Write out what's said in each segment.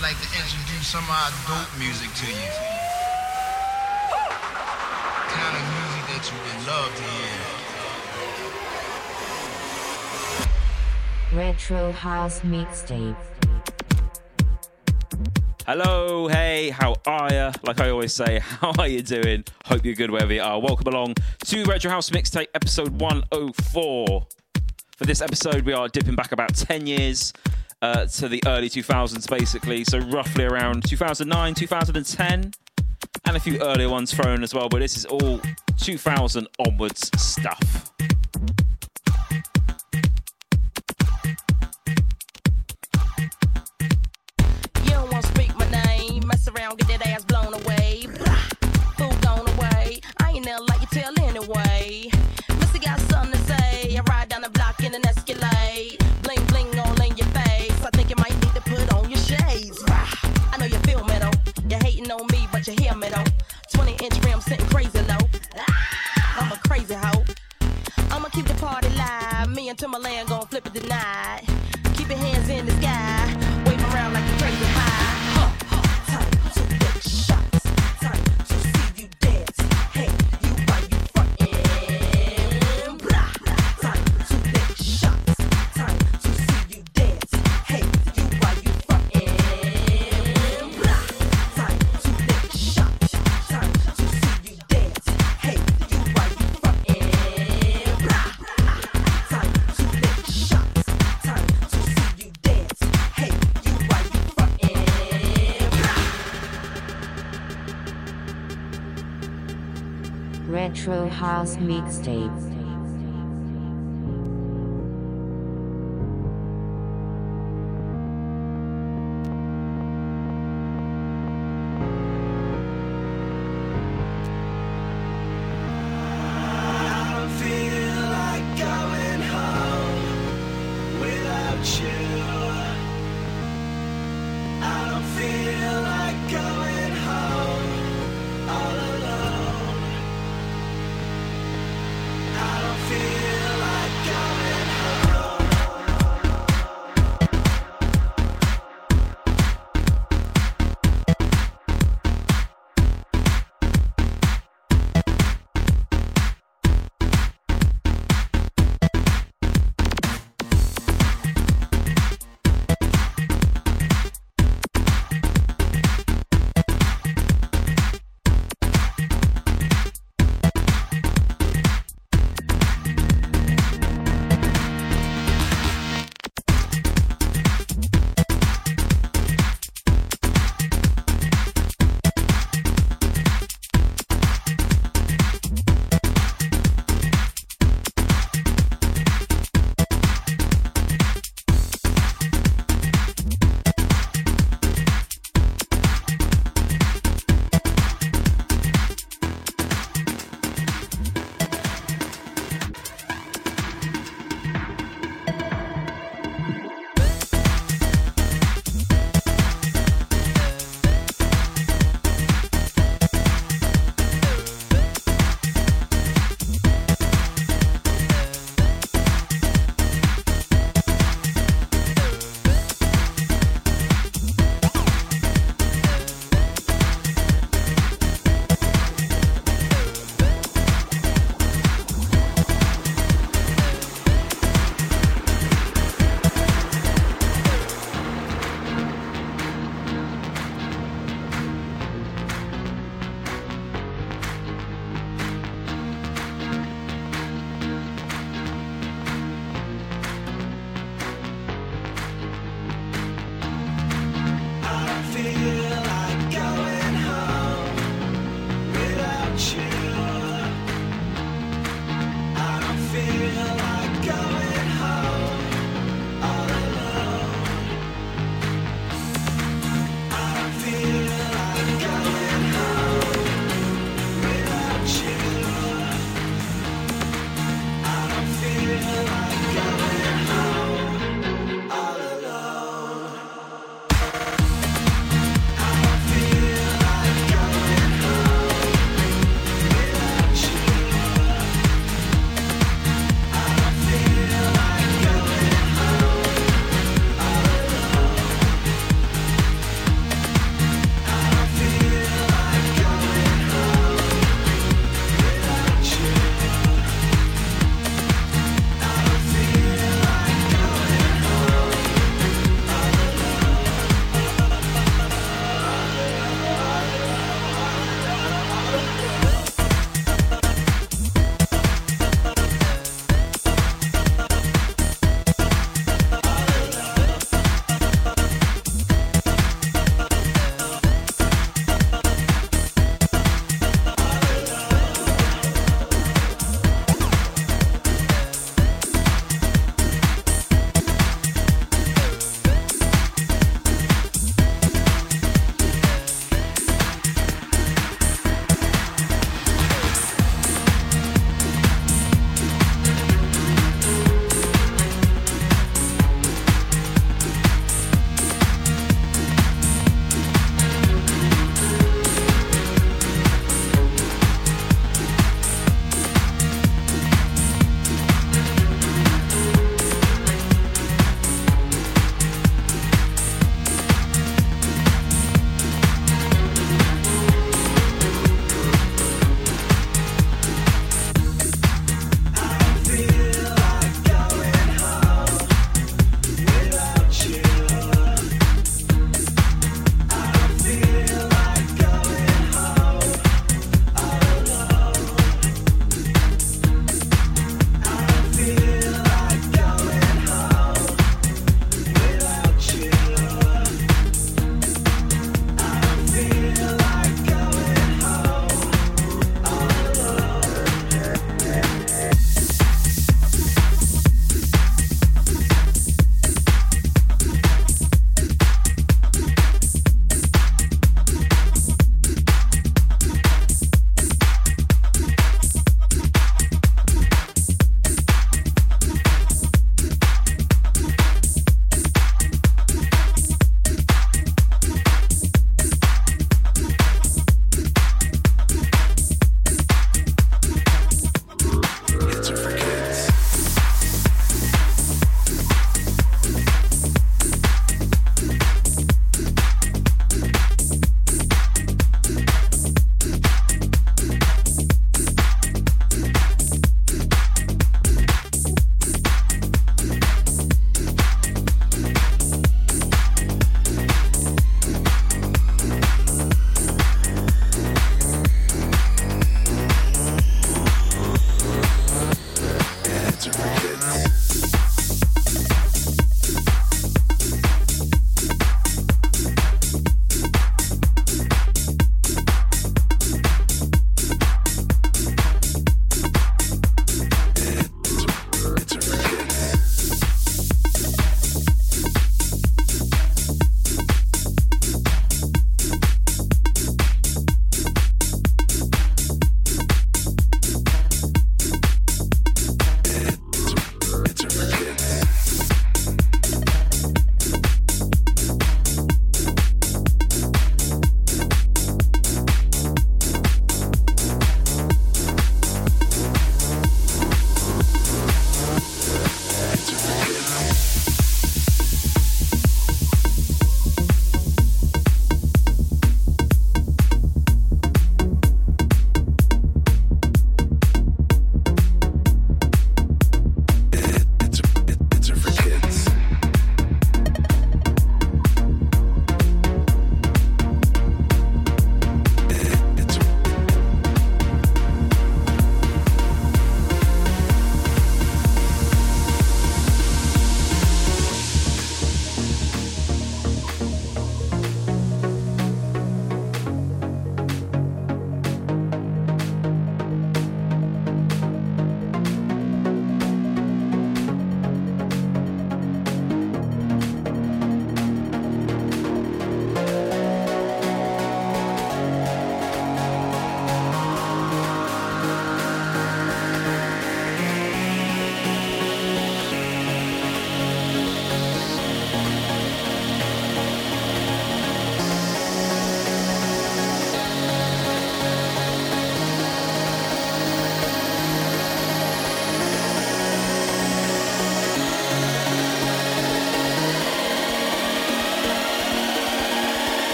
just like to introduce some of our dope music to you. The kind of music that you would love to hear. Retro House Mixtape. Hello, hey, how are ya? Like I always say, how are you doing? Hope you're good wherever you are. Welcome along to Retro House Mixtape episode 104. For this episode, we are dipping back about 10 years to the early 2000s, basically. So roughly around 2009, 2010, and a few earlier ones thrown as well. But this is all 2000 onwards stuff. You don't want to speak my name. Mess around, get that ass blown away. Blah, food gone away. I ain't never like you tell anyway. Missy got something to say. I ride down the block in an Escalade. Bling, bling all in your face. I think you might need to put on your shades. I know you feel me though. You're hating on me, but you hear me though. 20-inch rims sitting crazy low. I'm a crazy hoe. I'ma keep the party live. Me and Timberland gon' flip it tonight. Keep your hands in the sky. Wave around like a crazy pie. Retro House Mixtape.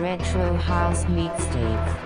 Retro House Mixtape. Yeah.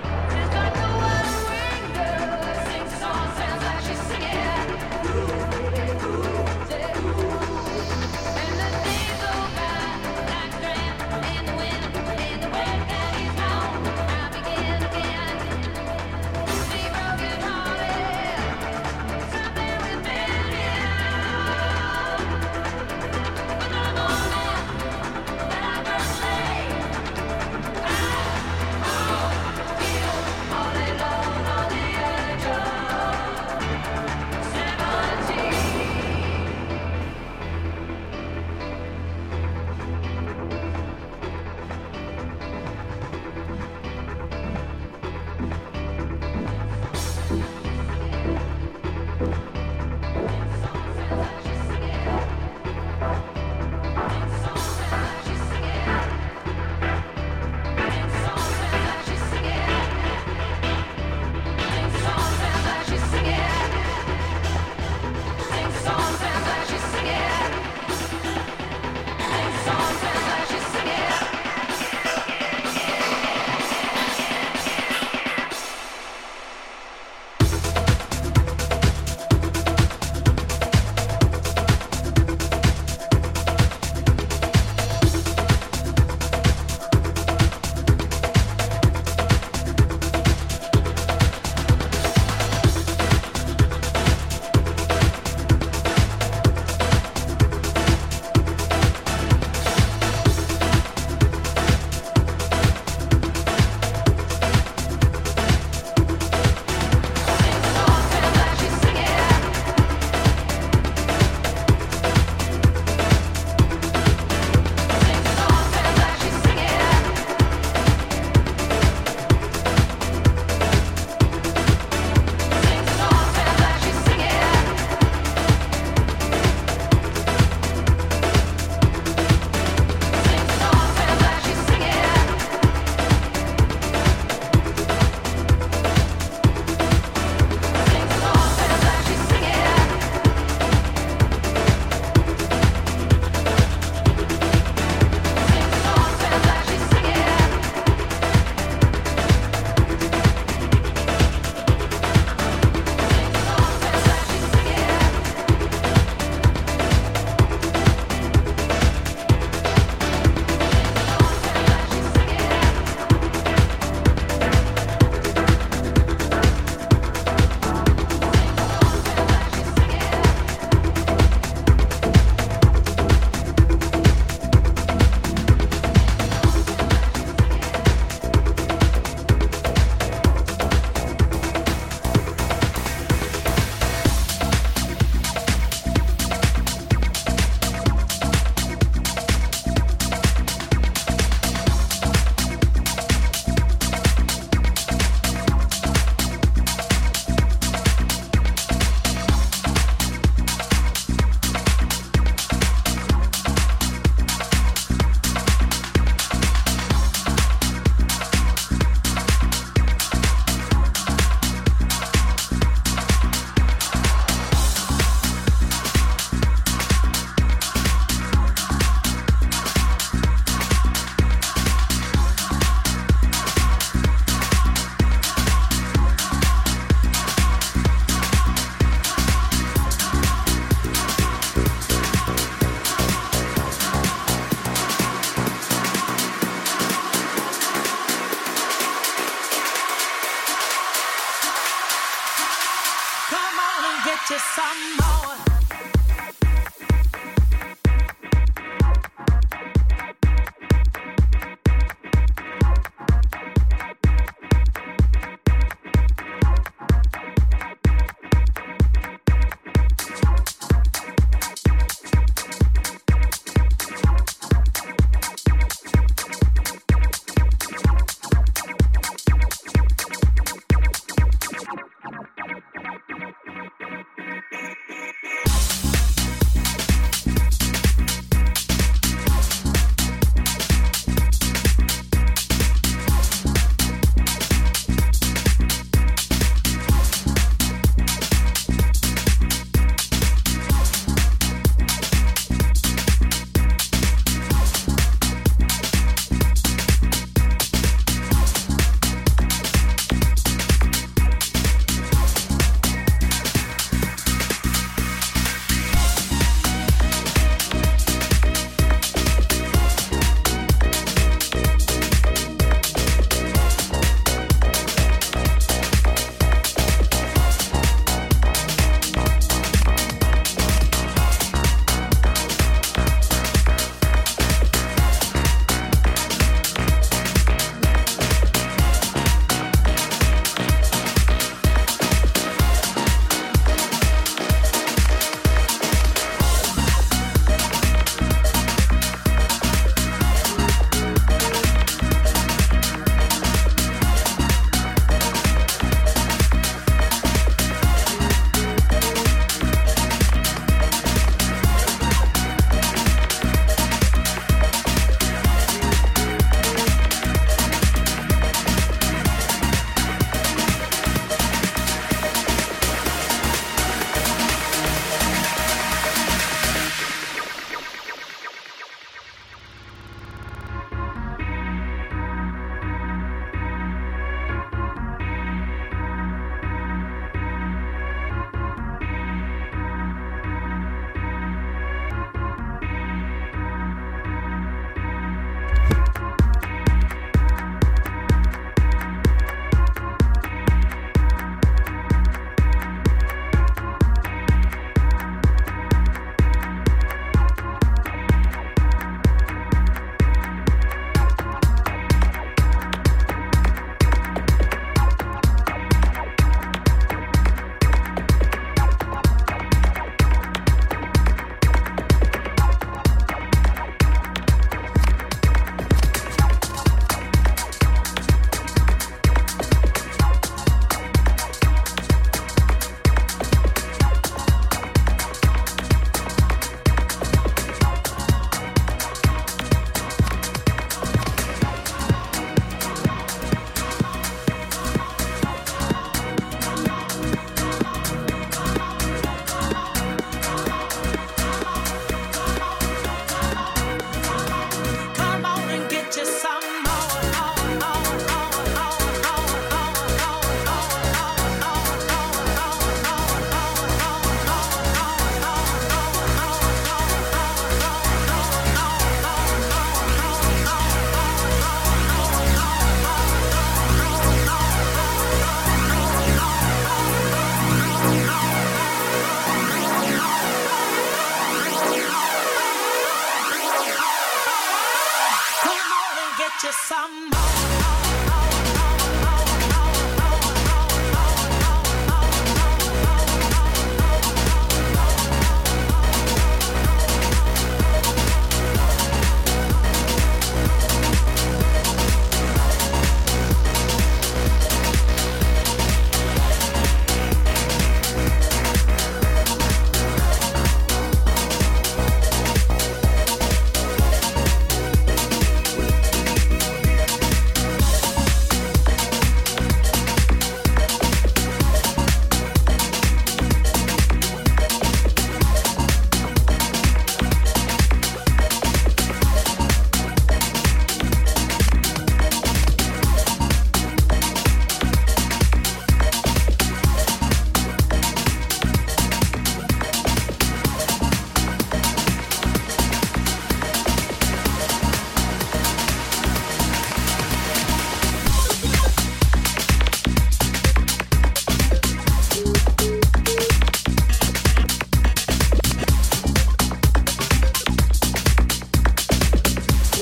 you some more.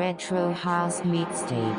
Retro House Mixtape.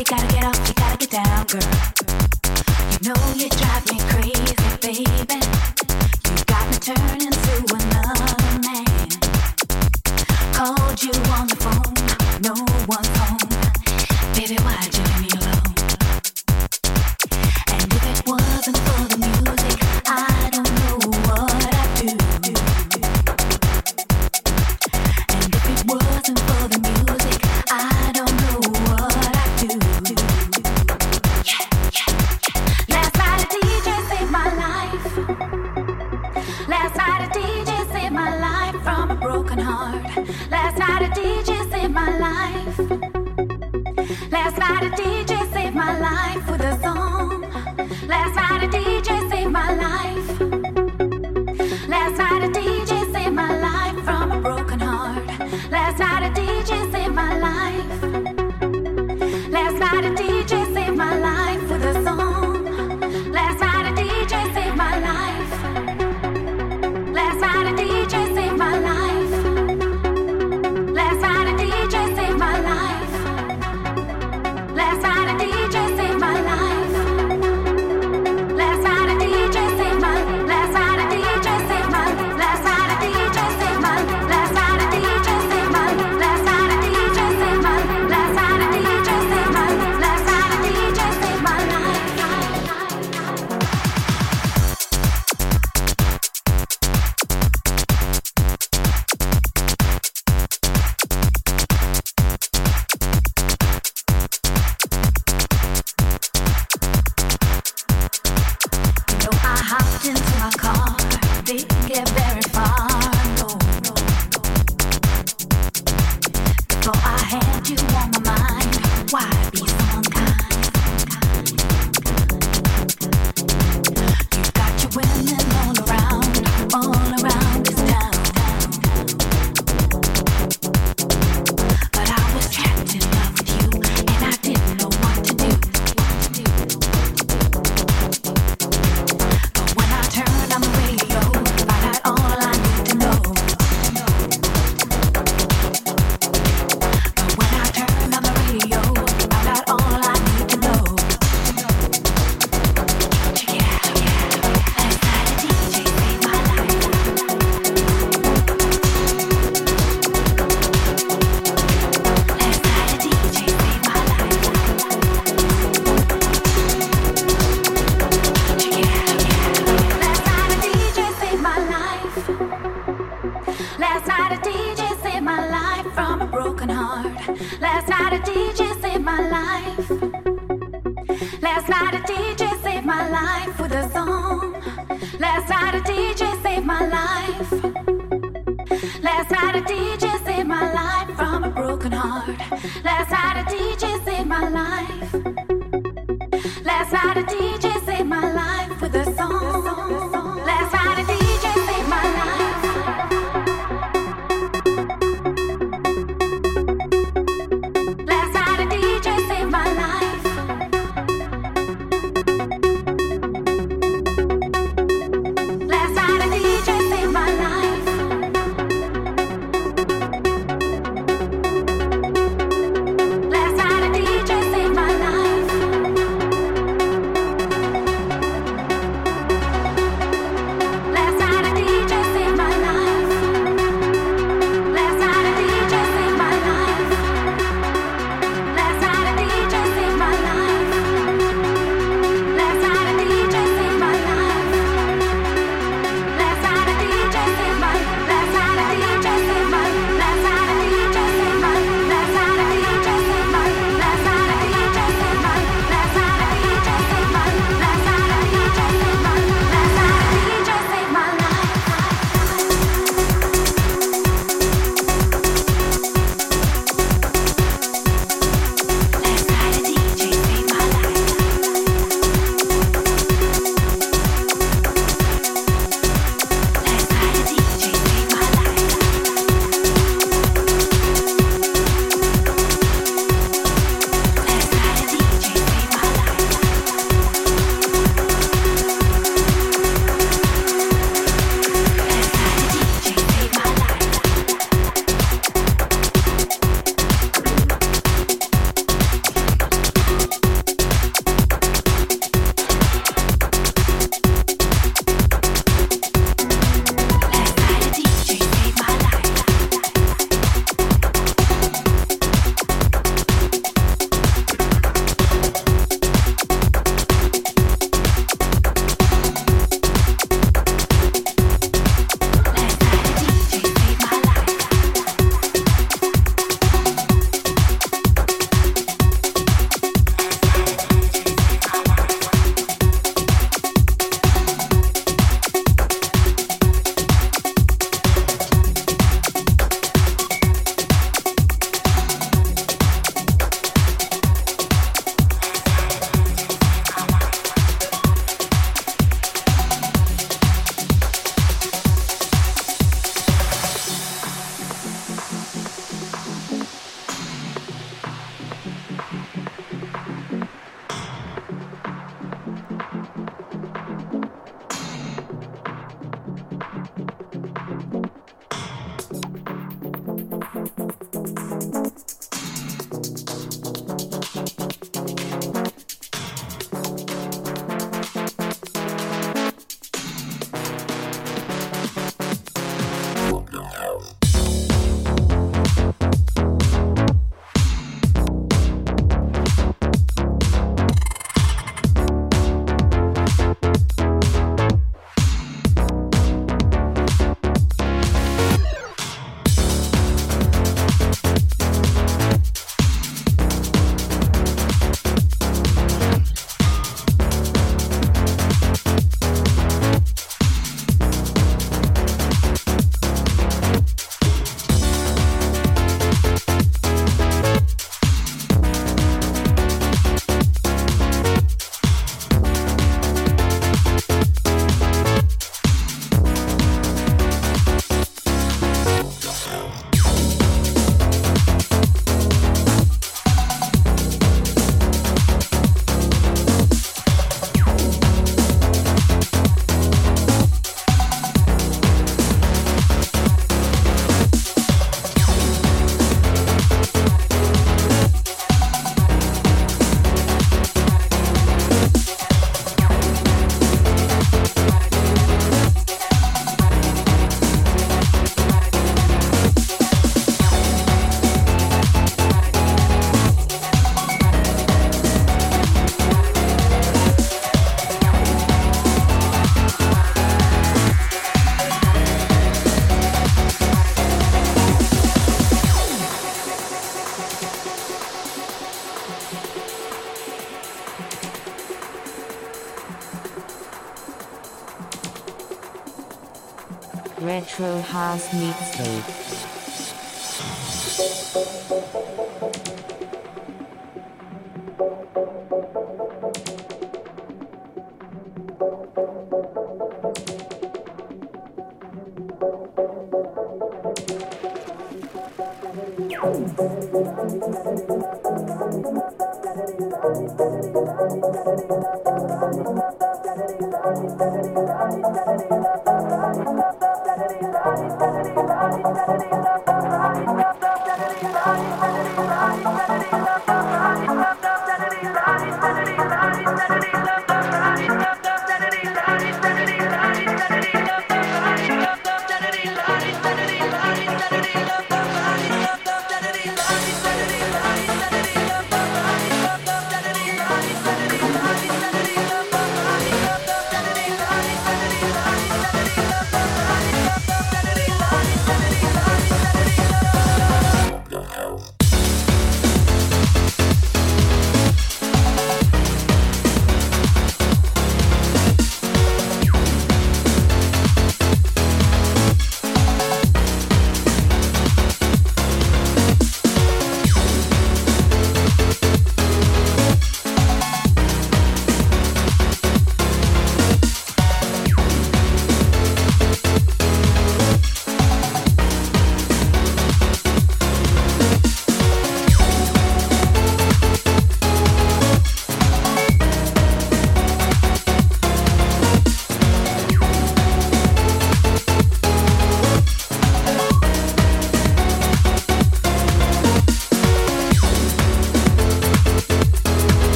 You gotta get up, you gotta get down, girl. You know you drive me crazy, baby. You got me turning to another man. Called you on the phone, no one's home. Baby, why'd you leave me alone? And if it wasn't for the music, I don't know what I'd do. And if it wasn't for the music, I don't know what I'd do. Yeah, yeah, yeah. Last night a DJ saved my life. Last night a DJ saved my life from a broken heart. Last night a DJ saved my life. Last night a DJ saved my life with a song. Last night a DJ saved my life. Last night a DJ saved my life from a broken heart. Last night a DJ saved my life. Last night a DJ saved my life with a song. Last night a DJ saved my life. Last night a DJ saved my life. Last night a DJ saved my life. Last night a DJ saved my life. Last night a DJ saved my life. Last night a DJ saved my life. Last night a DJ saved my life. Last night a DJ saved my life. Last night a DJ saved my life. Last night a DJ saved my life. Last night a DJ saved my Electro House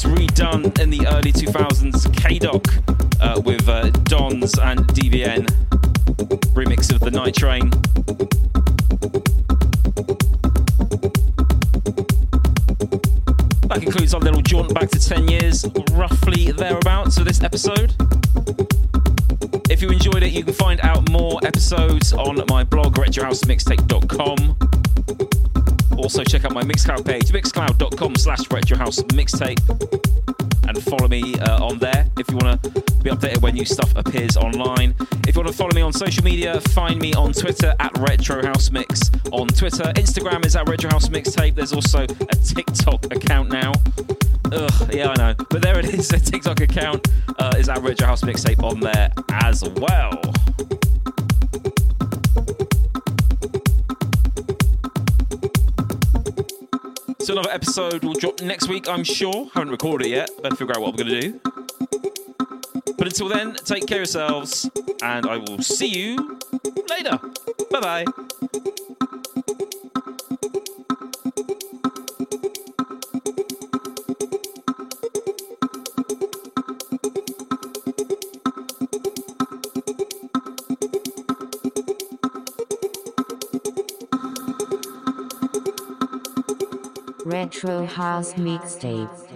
Redone in the early 2000s, K-Doc with Dons and DVN remix of The Night Train. That concludes our little jaunt back to 10 years, roughly thereabouts, for this episode. If you enjoyed it, you can find out more episodes on my blog, retrohousemixtape.com. Also check out my Mixcloud page, mixcloud.com/retrohousemixtape, and follow me on there if you want to be updated when new stuff appears online. If you want to follow me on social media, find me on Twitter at retrohousemix on Twitter. Instagram is at retrohousemixtape. There's also a TikTok account now. Ugh, yeah, I know. But there it is, the TikTok account is at retrohousemixtape on there as well. So another episode will drop next week, I'm sure. Haven't recorded it yet. Better figure out what I'm going to do. But until then, take care of yourselves, and I will see you later. Bye-bye. Retro House Mixtape.